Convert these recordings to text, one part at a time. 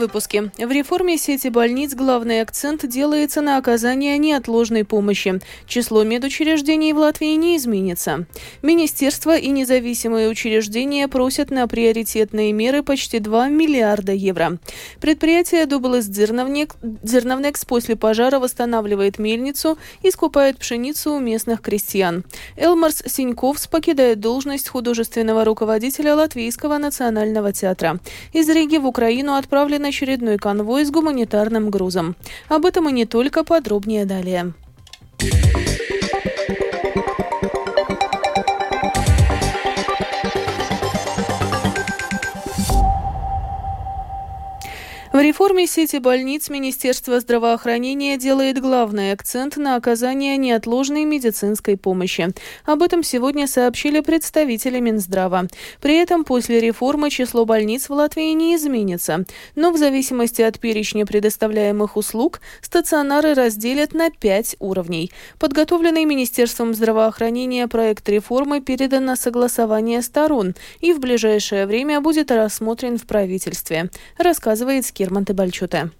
выпуске. В реформе сети больниц главный акцент делается на оказание неотложной помощи. Число медучреждений в Латвии не изменится. Министерство и независимые учреждения просят на приоритетные меры почти 2 миллиарда евро. Предприятие Dobeles Dzirnavnieks после пожара восстанавливает мельницу и скупает пшеницу у местных крестьян. Элмарс Сеньковс покидает должность художественного руководителя Латвийского национального театра. Из Риги в Украину отправлен очередной конвой с гуманитарным грузом. Об этом и не только, подробнее далее. В реформе сети больниц Министерство здравоохранения делает главный акцент на оказание неотложной медицинской помощи. Об этом сегодня сообщили представители Минздрава. При этом после реформы число больниц в Латвии не изменится. Но в зависимости от перечня предоставляемых услуг стационары разделят на 5 уровней. Подготовленный Министерством здравоохранения проект реформы передан на согласование сторон и в ближайшее время будет рассмотрен в правительстве, рассказывает Скирманта Бальчута.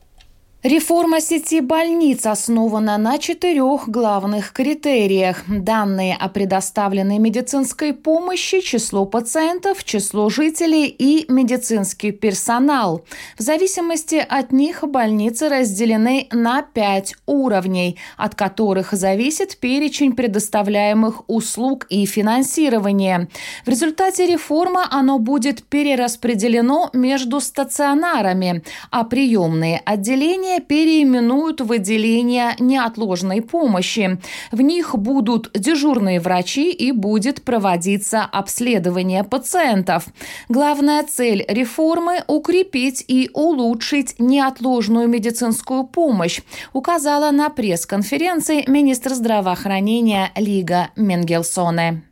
Реформа сети больниц основана на 4 главных критериях. Данные о предоставленной медицинской помощи, число пациентов, число жителей и медицинский персонал. В зависимости от них больницы разделены на 5 уровней, от которых зависит перечень предоставляемых услуг и финансирование. В результате реформы оно будет перераспределено между стационарами, а приемные отделения переименуют в отделения неотложной помощи. В них будут дежурные врачи и будет проводиться обследование пациентов. Главная цель реформы – укрепить и улучшить неотложную медицинскую помощь, указала на пресс-конференции министр здравоохранения Лига Менгельсоне.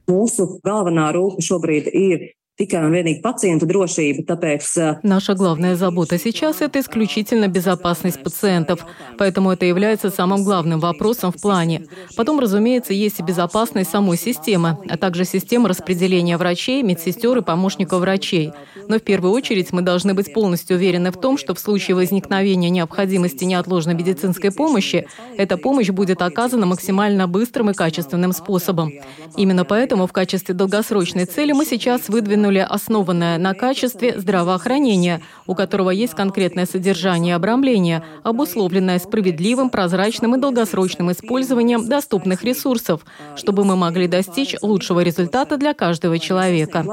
Наша главная забота сейчас – это исключительно безопасность пациентов, поэтому это является самым главным вопросом в плане. Потом, разумеется, есть и безопасность самой системы, а также система распределения врачей, медсестер и помощников врачей. Но в первую очередь мы должны быть полностью уверены в том, что в случае возникновения необходимости неотложной медицинской помощи, эта помощь будет оказана максимально быстрым и качественным способом. Именно поэтому в качестве долгосрочной цели мы сейчас выдвинули основанное на качестве здравоохранения, у которого есть конкретное содержание и обрамление, обусловленное справедливым, прозрачным и долгосрочным использованием доступных ресурсов, чтобы мы могли достичь лучшего результата для каждого человека.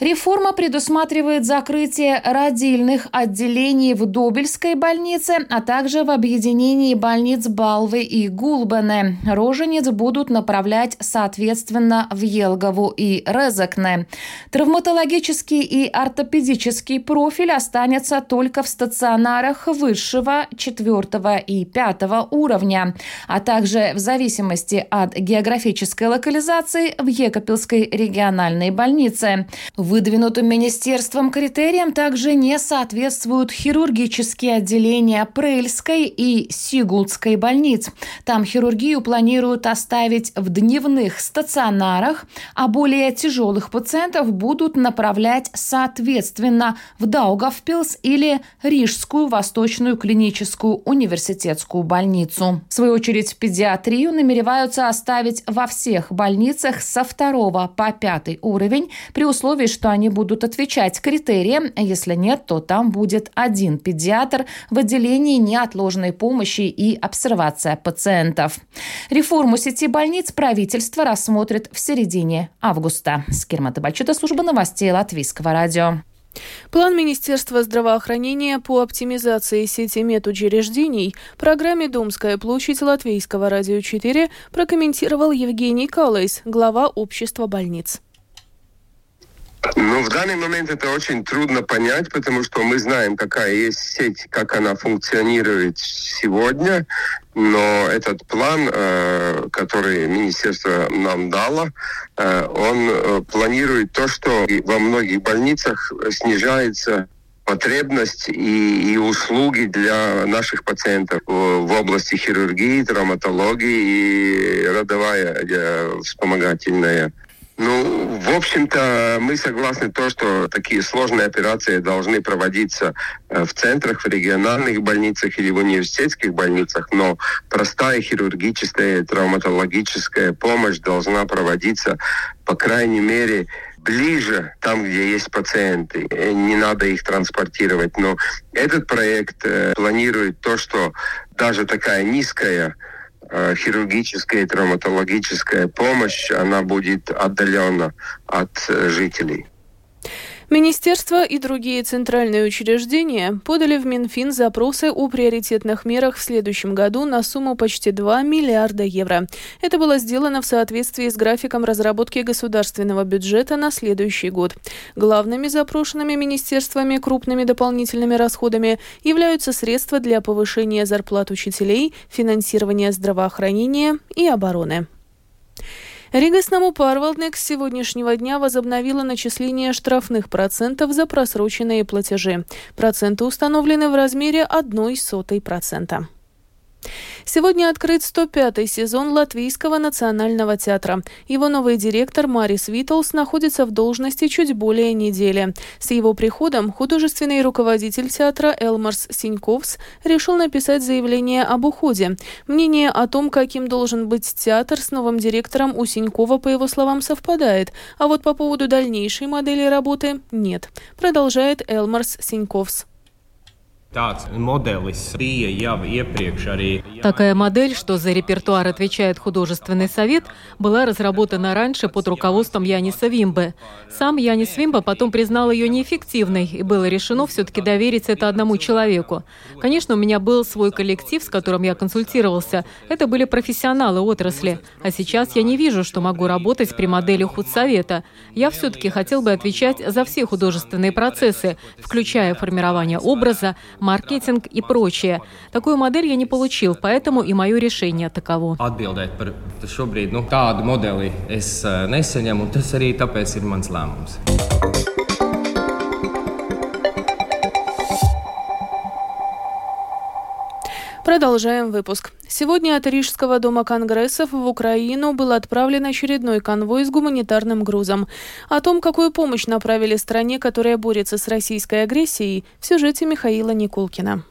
Реформа предусматривает закрытие родильных отделений в Добельской больнице, а также в объединении больниц Балвы и Гулбены. Рожениц будут направлять, соответственно, в Елгову и Резекне. Травматологический и ортопедический профиль останется только в стационарах высшего, 4 и 5 уровня, а также в зависимости от географической локализации в Екапельской региональной больнице. Выдвинутым министерством критериям также не соответствуют хирургические отделения Прельской и Сигулдской больниц. Там хирургию планируют оставить в дневных стационарах, а более тяжелых пациентов будут направлять соответственно в Даугавпилс или Рижскую восточную клиническую университетскую больницу. В свою очередь педиатрию намереваются оставить во всех больницах со 2 по 5 уровень при условии, что они будут отвечать критериям. Если нет, то там будет 1 педиатр в отделении неотложной помощи и обсервация пациентов. Реформу сети больниц правительство рассмотрит в середине августа. Скирмата Бальчета, служба новостей Латвийского радио. План Министерства здравоохранения по оптимизации сети медучреждений программе «Домская площадь» Латвийского радио 4 прокомментировал Евгений Калайс, глава общества больниц. Но в данный момент это очень трудно понять, потому что мы знаем, какая есть сеть, как она функционирует сегодня. Но этот план, который министерство нам дало, он планирует то, что во многих больницах снижается потребность и услуги для наших пациентов в области хирургии, травматологии и родовая вспомогательная Ну, в общем-то, мы согласны то, что такие сложные операции должны проводиться в центрах, в региональных больницах или в университетских больницах, но простая хирургическая, травматологическая помощь должна проводиться, по крайней мере, ближе, там, где есть пациенты. Не надо их транспортировать. Но этот проект планирует то, что даже такая низкая хирургическая и травматологическая помощь, она будет отдалена от жителей. Министерство и другие центральные учреждения подали в Минфин запросы о приоритетных мерах в следующем году на сумму почти 2 миллиарда евро. Это было сделано в соответствии с графиком разработки государственного бюджета на следующий год. Главными запрошенными министерствами крупными дополнительными расходами являются средства для повышения зарплат учителей, финансирования здравоохранения и обороны. Риgas namu pārvaldnieks с сегодняшнего дня возобновила начисление штрафных процентов за просроченные платежи. Проценты установлены в размере 0,01%. Сегодня открыт 105-й сезон Латвийского национального театра. Его новый директор Марис Виттлс находится в должности чуть более недели. С его приходом художественный руководитель театра Элмарс Сеньковс решил написать заявление об уходе. Мнение о том, каким должен быть театр, с новым директором у Сенькова, по его словам, совпадает. А вот по поводу дальнейшей модели работы – нет, продолжает Элмарс Сеньковс. Такая модель, что за репертуар отвечает художественный совет, была разработана раньше под руководством Яниса Вимбы. Сам Янис Вимба потом признал ее неэффективной, и было решено все-таки доверить это одному человеку. Конечно, у меня был свой коллектив, с которым я консультировался. Это были профессионалы отрасли. А сейчас я не вижу, что могу работать при модели худсовета. Я все-таки хотел бы отвечать за все художественные процессы, включая формирование образа, маркетинг и прочее. Такую модель я не получил, поэтому и мое решение таково. Продолжаем выпуск. Сегодня от Рижского дома конгрессов в Украину был отправлен очередной конвой с гуманитарным грузом. О том, какую помощь направили стране, которая борется с российской агрессией, в сюжете Михаила Никулкина.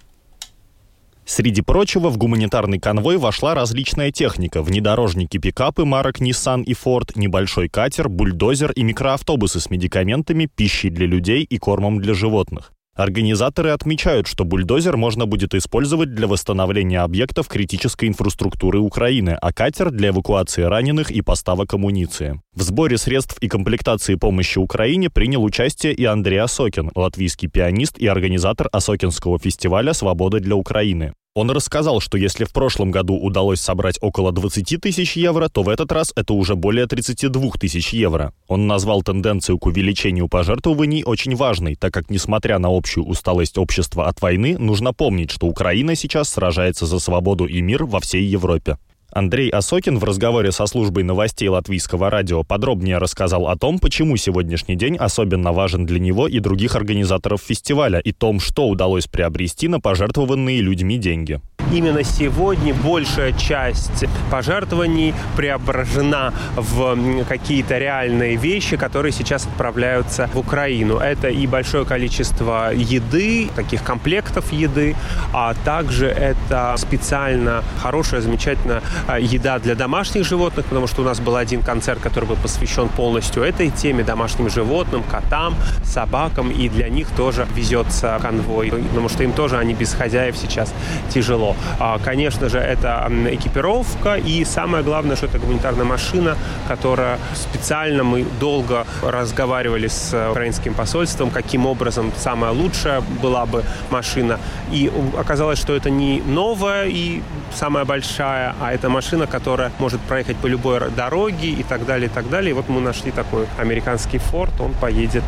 Среди прочего, в гуманитарный конвой вошла различная техника: внедорожники-пикапы марок Nissan и Ford, небольшой катер, бульдозер и микроавтобусы с медикаментами, пищей для людей и кормом для животных. Организаторы отмечают, что бульдозер можно будет использовать для восстановления объектов критической инфраструктуры Украины, а катер – для эвакуации раненых и поставок амуниции. В сборе средств и комплектации помощи Украине принял участие и Андрей Осокин, латвийский пианист и организатор Осокинского фестиваля «Свобода для Украины». Он рассказал, что если в прошлом году удалось собрать около 20 тысяч евро, то в этот раз это уже более 32 тысяч евро. Он назвал тенденцию к увеличению пожертвований очень важной, так как, несмотря на общую усталость общества от войны, нужно помнить, что Украина сейчас сражается за свободу и мир во всей Европе. Андрей Осокин в разговоре со службой новостей Латвийского радио подробнее рассказал о том, почему сегодняшний день особенно важен для него и других организаторов фестиваля, и том, что удалось приобрести на пожертвованные людьми деньги. Именно сегодня большая часть пожертвований преображена в какие-то реальные вещи, которые сейчас отправляются в Украину. Это и большое количество еды, таких комплектов еды, а также это специально хорошая, замечательная еда для домашних животных, потому что у нас был один концерт, который был посвящен полностью этой теме, домашним животным, котам, собакам, и для них тоже везется конвой, потому что им тоже, они без хозяев сейчас тяжело. Конечно же, это экипировка, и самое главное, что это гуманитарная машина, которая специально, мы долго разговаривали с украинским посольством, каким образом самая лучшая была бы машина, и оказалось, что это не новая и самая большая, а это машина, которая может проехать по любой дороге и так далее, и так далее. И вот мы нашли такой американский Ford, он поедет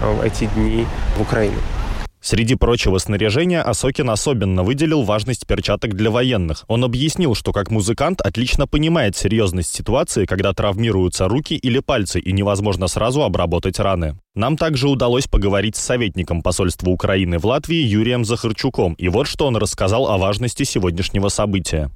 в эти дни в Украину. Среди прочего снаряжения Осокин особенно выделил важность перчаток для военных. Он объяснил, что как музыкант отлично понимает серьезность ситуации, когда травмируются руки или пальцы, и невозможно сразу обработать раны. Нам также удалось поговорить с советником посольства Украины в Латвии Юрием Захарчуком, и вот что он рассказал о важности сегодняшнего события.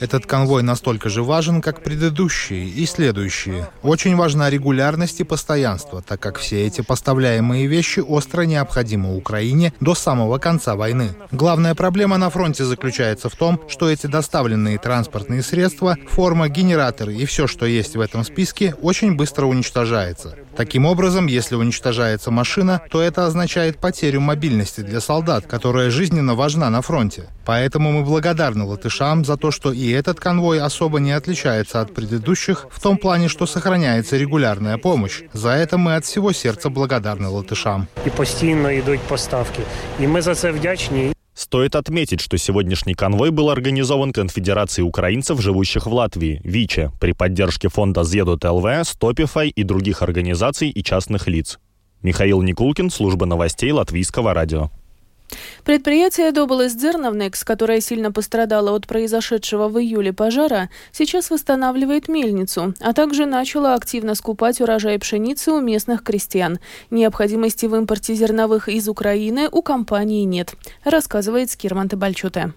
Этот конвой настолько же важен, как предыдущие и следующие. Очень важна регулярность и постоянство, так как все эти поставляемые вещи остро необходимы Украине до самого конца войны. Главная проблема на фронте заключается в том, что эти доставленные транспортные средства, форма, генераторы и все, что есть в этом списке, очень быстро уничтожается. Таким образом, если уничтожается машина, то это означает потерю мобильности для солдат, которая жизненно важна на фронте. Поэтому мы благодарны латышам за то, что и этот конвой особо не отличается от предыдущих в том плане, что сохраняется регулярная помощь. За это мы от всего сердца благодарны латышам. И постоянно идут поставки. И мы за это благодарны. Стоит отметить, что сегодняшний конвой был организован Конфедерацией украинцев, живущих в Латвии, ВИЧе, при поддержке фонда «Зедут ЛВ», «Стопифай» и других организаций и частных лиц. Михаил Никулкин, служба новостей Латвийского радио. Предприятие «Dobeles Dzirnavnieks», которое сильно пострадало от произошедшего в июле пожара, сейчас восстанавливает мельницу, а также начало активно скупать урожай пшеницы у местных крестьян. Необходимости в импорте зерновых из Украины у компании нет, рассказывает Скирманта Бальчута.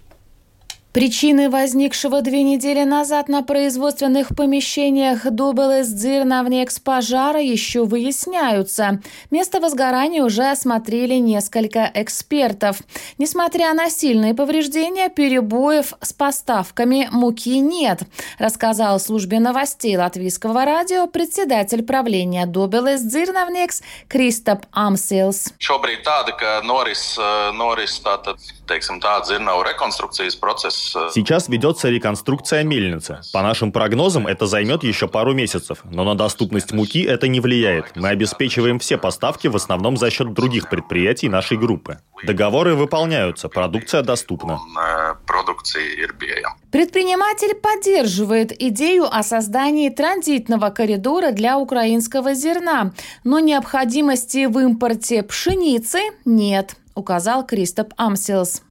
Причины возникшего 2 недели назад на производственных помещениях Dobeles Dzirnavnieks пожара еще выясняются. Место возгорания уже осмотрели несколько экспертов. Несмотря на сильные повреждения, перебоев с поставками муки нет, рассказал службе новостей Латвийского радио председатель правления Dobeles Dzirnavnieks Кристапс Амсилс. Сейчас ведется реконструкция мельницы. По нашим прогнозам, это займет еще пару месяцев. Но на доступность муки это не влияет. Мы обеспечиваем все поставки в основном за счет других предприятий нашей группы. Договоры выполняются, продукция доступна. Предприниматель поддерживает идею о создании транзитного коридора для украинского зерна. Но необходимости в импорте пшеницы нет, указал Кристапс Амсилс.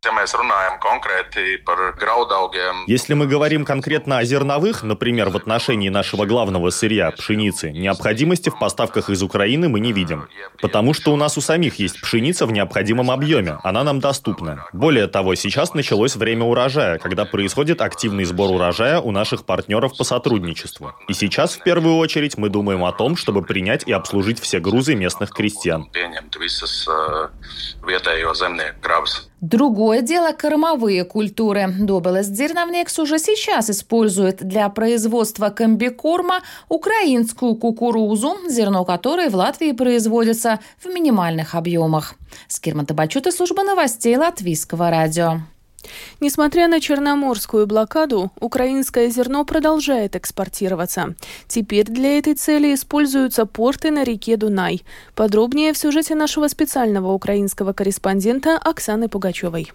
Если мы говорим конкретно о зерновых, например, в отношении нашего главного сырья, пшеницы, необходимости в поставках из Украины мы не видим. Потому что у нас у самих есть пшеница в необходимом объеме, она нам доступна. Более того, сейчас началось время урожая, когда происходит активный сбор урожая у наших партнеров по сотрудничеству. И сейчас, в первую очередь, мы думаем о том, чтобы принять и обслужить все грузы местных крестьян. Другое дело – кормовые культуры. Dobeles Dzirnavnieks уже сейчас использует для производства комбикорма украинскую кукурузу, зерно которой в Латвии производится в минимальных объемах. Скирманта Бальчута, служба новостей Латвийского радио. Несмотря на черноморскую блокаду, украинское зерно продолжает экспортироваться. Теперь для этой цели используются порты на реке Дунай. Подробнее в сюжете нашего специального украинского корреспондента Оксаны Пугачевой.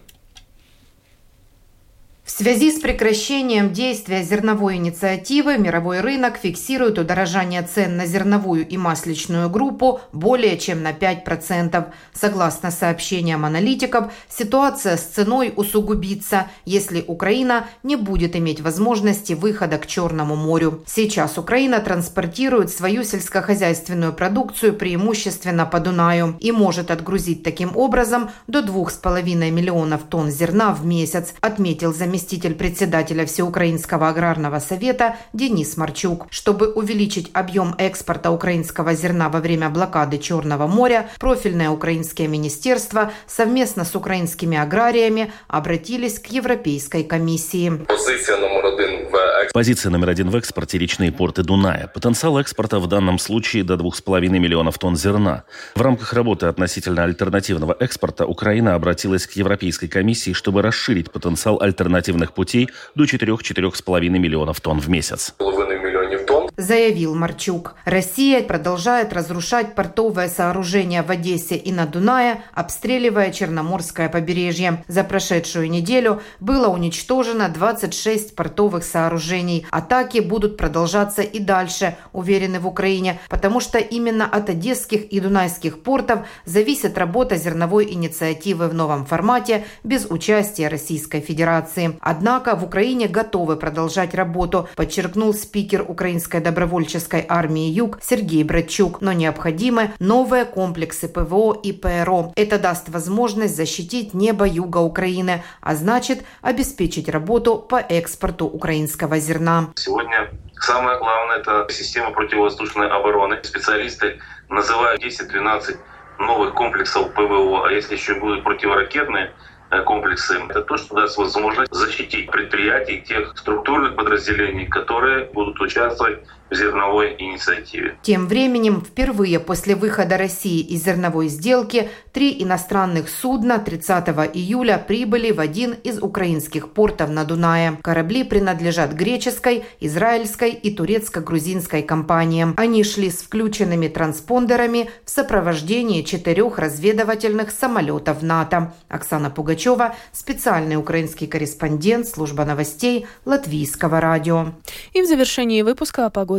В связи с прекращением действия зерновой инициативы мировой рынок фиксирует удорожание цен на зерновую и масличную группу более чем на 5%. Согласно сообщениям аналитиков, ситуация с ценой усугубится, если Украина не будет иметь возможности выхода к Черному морю. Сейчас Украина транспортирует свою сельскохозяйственную продукцию преимущественно по Дунаю и может отгрузить таким образом до 2,5 миллионов тонн зерна в месяц, отметил заместитель председателя Всеукраинского аграрного совета Денис Марчук. Чтобы увеличить объем экспорта украинского зерна во время блокады Черного моря, профильное украинское министерство совместно с украинскими аграриями обратились к Европейской комиссии. Позиция номер один в экспорте – речные порты Дуная. Потенциал экспорта в данном случае до 2,5 миллионов тонн зерна. В рамках работы относительно альтернативного экспорта Украина обратилась к Европейской комиссии, чтобы расширить потенциал альтернативных путей до 4-4,5 миллионов тонн в месяц. Заявил Марчук. Россия продолжает разрушать портовое сооружение в Одессе и на Дунае, обстреливая Черноморское побережье. За прошедшую неделю было уничтожено 26 портовых сооружений. Атаки будут продолжаться и дальше, уверены в Украине, потому что именно от одесских и дунайских портов зависит работа зерновой инициативы в новом формате без участия Российской Федерации. Однако в Украине готовы продолжать работу, подчеркнул спикер Украинской добровольческой армии «Юг» Сергей Братчук, но необходимы новые комплексы ПВО и ПРО. Это даст возможность защитить небо юга Украины, а значит обеспечить работу по экспорту украинского зерна. Сегодня самое главное – это система противовоздушной обороны. Специалисты называют 10-12 новых комплексов ПВО, а если еще будут противоракетные комплексы, это то, что даст возможность защитить предприятий, тех структурных подразделений, которые будут участвовать в зерновой инициативе. Тем временем, впервые после выхода России из зерновой сделки, 3 иностранных судна 30 июля прибыли в один из украинских портов на Дунае. Корабли принадлежат греческой, израильской и турецко-грузинской компаниям. Они шли с включенными транспондерами в сопровождении 4 разведывательных самолетов НАТО. Оксана Пугачева, специальный украинский корреспондент, служба новостей Латвийского радио. И в завершении выпуска о погоде.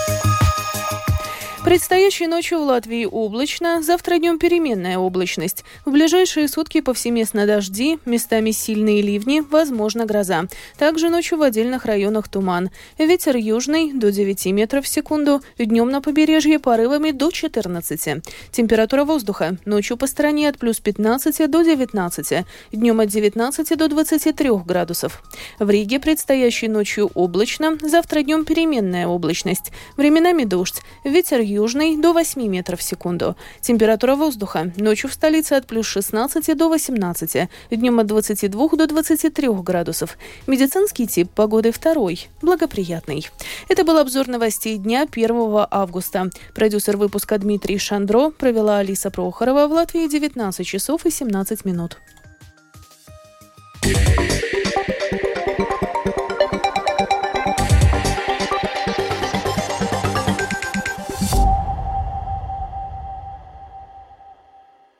Предстоящей ночью в Латвии облачно, завтра днем переменная облачность. В ближайшие сутки повсеместно дожди, местами сильные ливни, возможно гроза. Также ночью в отдельных районах туман. Ветер южный до 9 метров в секунду, днем на побережье порывами до 14. Температура воздуха ночью по стране от плюс 15 до 19, днем от 19 до 23 градусов. В Риге предстоящей ночью облачно, завтра днем переменная облачность. Временами дождь, ветер южный до 8 метров в секунду. Температура воздуха ночью в столице от плюс 16 до 18, днем от 22 до 23 градусов. Медицинский тип погоды 2, благоприятный. Это был обзор новостей дня 1 августа. Продюсер выпуска Дмитрий Шандро, провела Алиса Прохорова. В Латвии 19 часов и 17 минут.